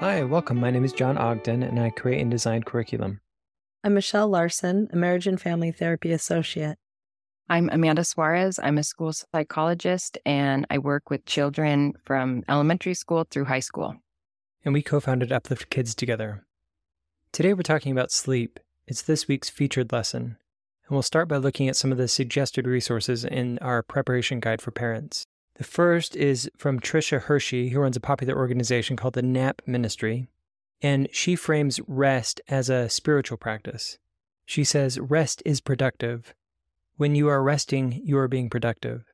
Hi, welcome. My name is John Ogden, and I create and design curriculum. I'm Michelle Larson, a marriage and family therapy associate. I'm Amanda Suarez. I'm a school psychologist, and I work with children from elementary school through high school. And we co-founded Uplift Kids Together. Today we're talking about sleep. It's this week's featured lesson, and we'll start by looking at some of the suggested resources in our preparation guide for parents. The first is from Tricia Hershey, who runs a popular organization called the NAP Ministry, and she frames rest as a spiritual practice. She says, rest is productive. When you are resting, you are being productive.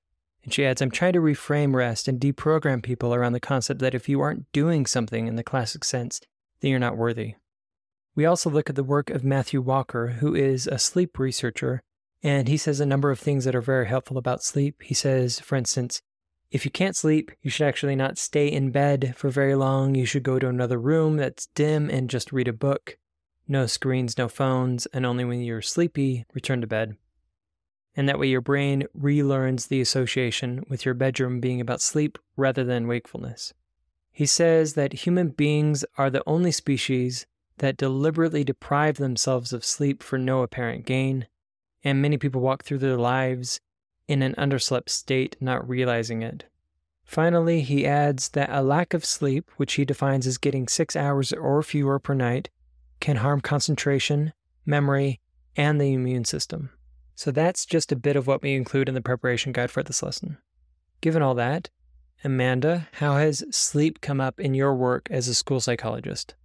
And she adds, I'm trying to reframe rest and deprogram people around the concept that if you aren't doing something in the classic sense, then you're not worthy. We also look at the work of Matthew Walker, who is a sleep researcher, and he says a number of things that are very helpful about sleep. He says, for instance, if you can't sleep, you should actually not stay in bed for very long. You should go to another room that's dim and just read a book. No screens, no phones, and only when you're sleepy, return to bed. And that way your brain relearns the association with your bedroom being about sleep rather than wakefulness. He says that human beings are the only species that deliberately deprive themselves of sleep for no apparent gain, and many people walk through their lives in an underslept state, not realizing it. Finally, he adds that a lack of sleep, which he defines as getting 6 hours or fewer per night, can harm concentration, memory, and the immune system. So that's just a bit of what we include in the preparation guide for this lesson. Given all that, Amanda, how has sleep come up in your work as a school psychologist?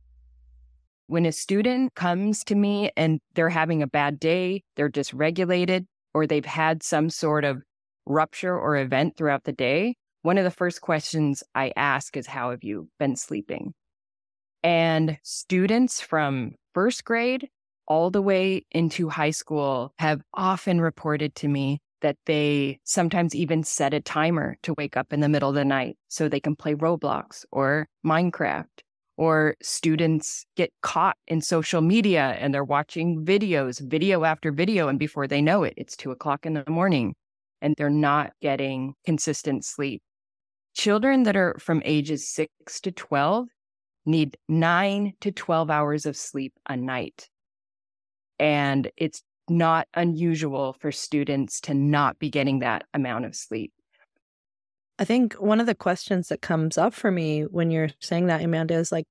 When a student comes to me and they're having a bad day, they're dysregulated, or they've had some sort of rupture or event throughout the day, one of the first questions I ask is, how have you been sleeping? And students from first grade all the way into high school have often reported to me that they sometimes even set a timer to wake up in the middle of the night so they can play Roblox or Minecraft. Or students get caught in social media and they're watching video after video, and before they know it, it's 2 o'clock in the morning and they're not getting consistent sleep. Children that are from ages 6 to 12 need 9 to 12 hours of sleep a night. And it's not unusual for students to not be getting that amount of sleep. I think one of the questions that comes up for me when you're saying that, Amanda, is like,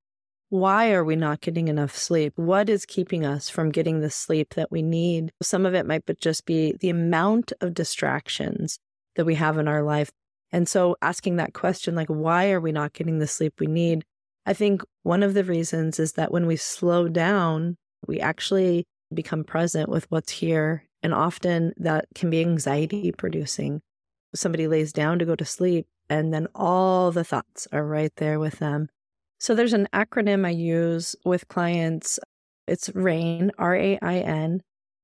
why are we not getting enough sleep? What is keeping us from getting the sleep that we need? Some of it might just be the amount of distractions that we have in our life. And so asking that question, like, why are we not getting the sleep we need? I think one of the reasons is that when we slow down, we actually become present with what's here. And often that can be anxiety producing. Somebody lays down to go to sleep, and then all the thoughts are right there with them. So there's an acronym I use with clients. It's RAIN, R-A-I-N.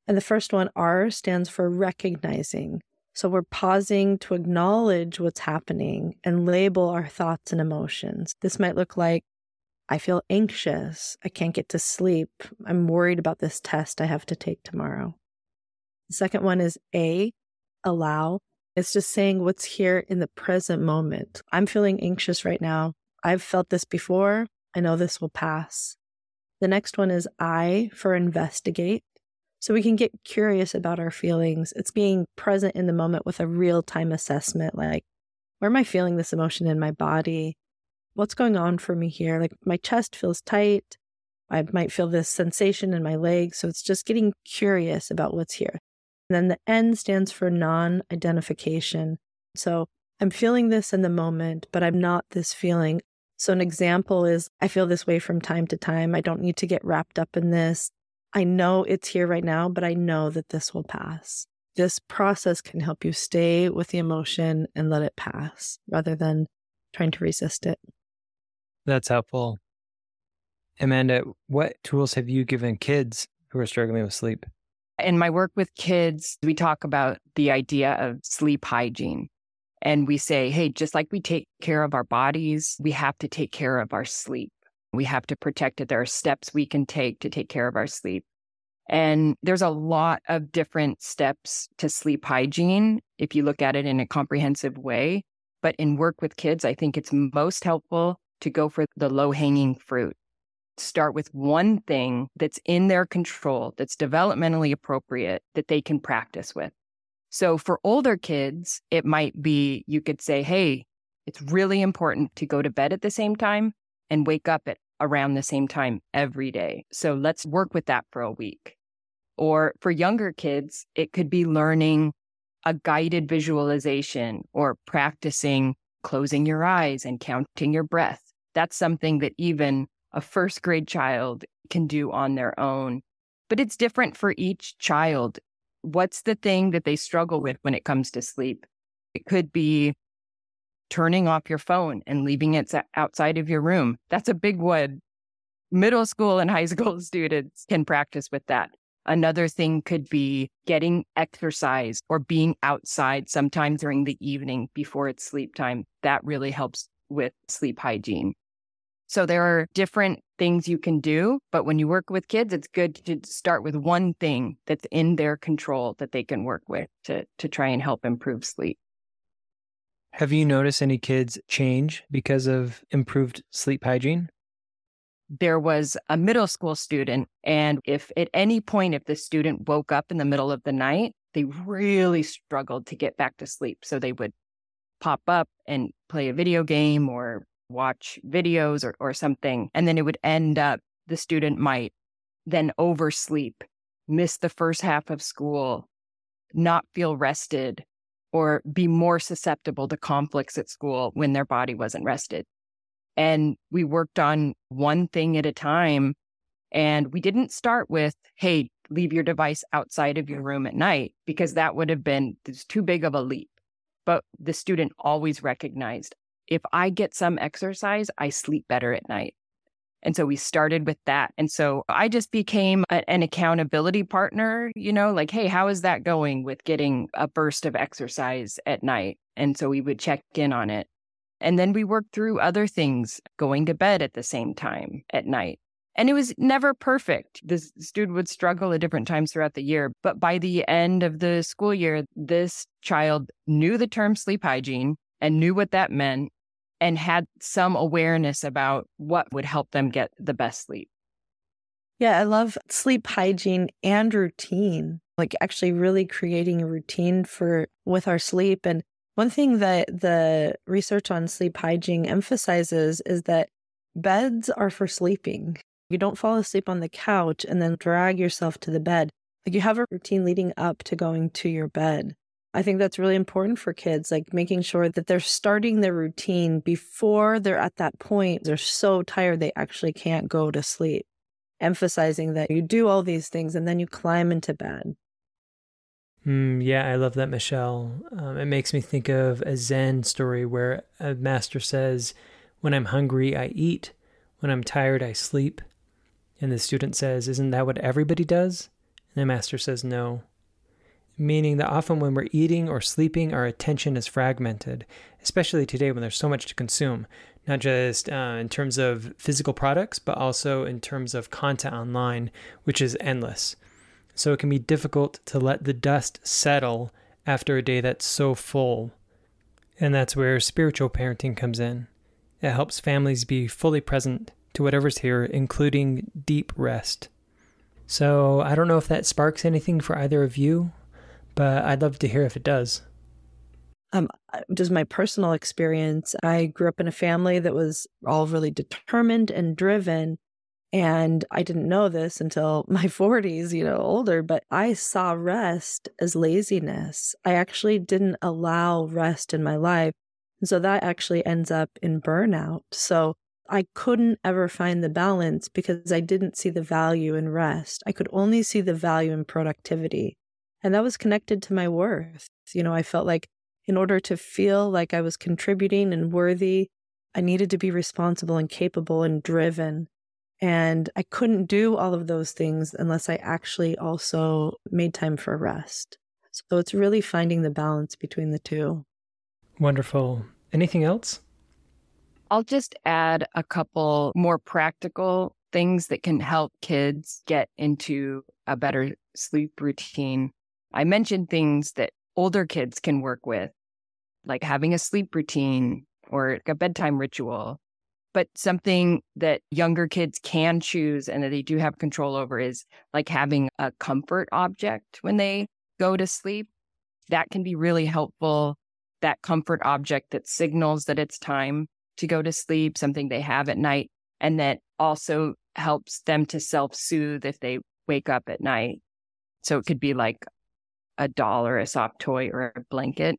And the first one, R, stands for recognizing. So we're pausing to acknowledge what's happening and label our thoughts and emotions. This might look like, I feel anxious. I can't get to sleep. I'm worried about this test I have to take tomorrow. The second one is A, allow. It's just saying what's here in the present moment. I'm feeling anxious right now. I've felt this before. I know this will pass. The next one is I for investigate. So we can get curious about our feelings. It's being present in the moment with a real-time assessment, like, where am I feeling this emotion in my body? What's going on for me here? Like, my chest feels tight. I might feel this sensation in my legs. So it's just getting curious about what's here. And then the N stands for non-identification. So I'm feeling this in the moment, but I'm not this feeling. So an example is, I feel this way from time to time. I don't need to get wrapped up in this. I know it's here right now, but I know that this will pass. This process can help you stay with the emotion and let it pass rather than trying to resist it. That's helpful. Amanda, what tools have you given kids who are struggling with sleep? In my work with kids, we talk about the idea of sleep hygiene. And we say, hey, just like we take care of our bodies, we have to take care of our sleep. We have to protect it. There are steps we can take to take care of our sleep. And there's a lot of different steps to sleep hygiene if you look at it in a comprehensive way. But in work with kids, I think it's most helpful to go for the low-hanging fruit. Start with one thing that's in their control, that's developmentally appropriate, that they can practice with. So for older kids, it might be, you could say, hey, it's really important to go to bed at the same time and wake up at around the same time every day. So let's work with that for a week. Or for younger kids, it could be learning a guided visualization or practicing closing your eyes and counting your breath. That's something that even a first grade child can do on their own. But it's different for each child. What's the thing that they struggle with when it comes to sleep? It could be turning off your phone and leaving it outside of your room. That's a big one. Middle school and high school students can practice with that. Another thing could be getting exercise or being outside sometime during the evening before it's sleep time. That really helps with sleep hygiene. So there are different things you can do, but when you work with kids, it's good to start with one thing that's in their control that they can work with to try and help improve sleep. Have you noticed any kids change because of improved sleep hygiene? There was a middle school student, and if at any point, if the student woke up in the middle of the night, they really struggled to get back to sleep. So they would pop up and play a video game or watch videos or something. And then it would end up, the student might then oversleep, miss the first half of school, not feel rested, or be more susceptible to conflicts at school when their body wasn't rested. And we worked on one thing at a time. And we didn't start with, hey, leave your device outside of your room at night, because that would have been too big of a leap. But the student always recognized, if I get some exercise, I sleep better at night. And so we started with that. And so I just became an accountability partner, you know, like, hey, how is that going with getting a burst of exercise at night? And so we would check in on it. And then we worked through other things, going to bed at the same time at night. And it was never perfect. This student would struggle at different times throughout the year. But by the end of the school year, this child knew the term sleep hygiene and knew what that meant, and had some awareness about what would help them get the best sleep. Yeah, I love sleep hygiene and routine, like actually really creating a routine with our sleep. And one thing that the research on sleep hygiene emphasizes is that beds are for sleeping. You don't fall asleep on the couch and then drag yourself to the bed. Like, you have a routine leading up to going to your bed. I think that's really important for kids, like making sure that they're starting their routine before they're at that point. They're so tired, they actually can't go to sleep. Emphasizing that you do all these things and then you climb into bed. Yeah, I love that, Michelle. It makes me think of a Zen story where a master says, when I'm hungry, I eat. When I'm tired, I sleep. And the student says, isn't that what everybody does? And the master says, no. Meaning that often when we're eating or sleeping, our attention is fragmented, especially today when there's so much to consume, not just in terms of physical products, but also in terms of content online, which is endless. So it can be difficult to let the dust settle after a day that's so full. And that's where spiritual parenting comes in. It helps families be fully present to whatever's here, including deep rest. So I don't know if that sparks anything for either of you, but I'd love to hear if it does. Just my personal experience, I grew up in a family that was all really determined and driven. And I didn't know this until my 40s, you know, older, but I saw rest as laziness. I actually didn't allow rest in my life. And so that actually ends up in burnout. So I couldn't ever find the balance because I didn't see the value in rest. I could only see the value in productivity. And that was connected to my worth. You know, I felt like in order to feel like I was contributing and worthy, I needed to be responsible and capable and driven. And I couldn't do all of those things unless I actually also made time for rest. So it's really finding the balance between the two. Wonderful. Anything else? I'll just add a couple more practical things that can help kids get into a better sleep routine. I mentioned things that older kids can work with, like having a sleep routine or a bedtime ritual. But something that younger kids can choose and that they do have control over is like having a comfort object when they go to sleep. That can be really helpful. That comfort object that signals that it's time to go to sleep, something they have at night, and that also helps them to self-soothe if they wake up at night. So it could be like a doll or a soft toy or a blanket.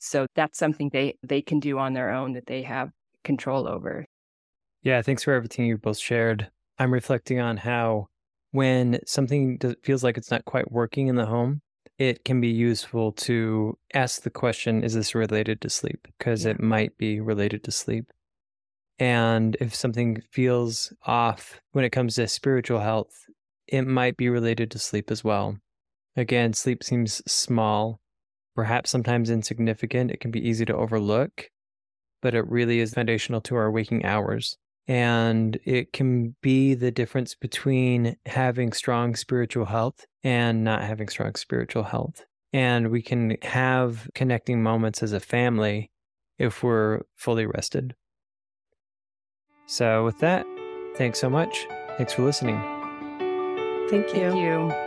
So that's something they can do on their own that they have control over. Yeah, thanks for everything you both shared. I'm reflecting on how when something feels like it's not quite working in the home, it can be useful to ask the question, is this related to sleep? Because it might be related to sleep. And if something feels off when it comes to spiritual health, it might be related to sleep as well. Again, sleep seems small, perhaps sometimes insignificant. It can be easy to overlook, but it really is foundational to our waking hours. And it can be the difference between having strong spiritual health and not having strong spiritual health. And we can have connecting moments as a family if we're fully rested. So with that, thanks so much. Thanks for listening. Thank you. Thank you.